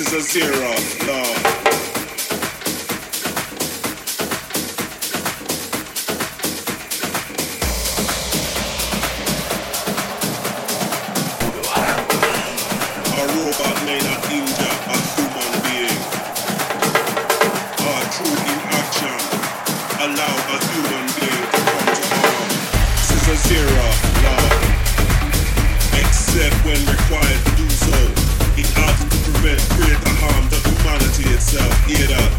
is a zero, no. Get up.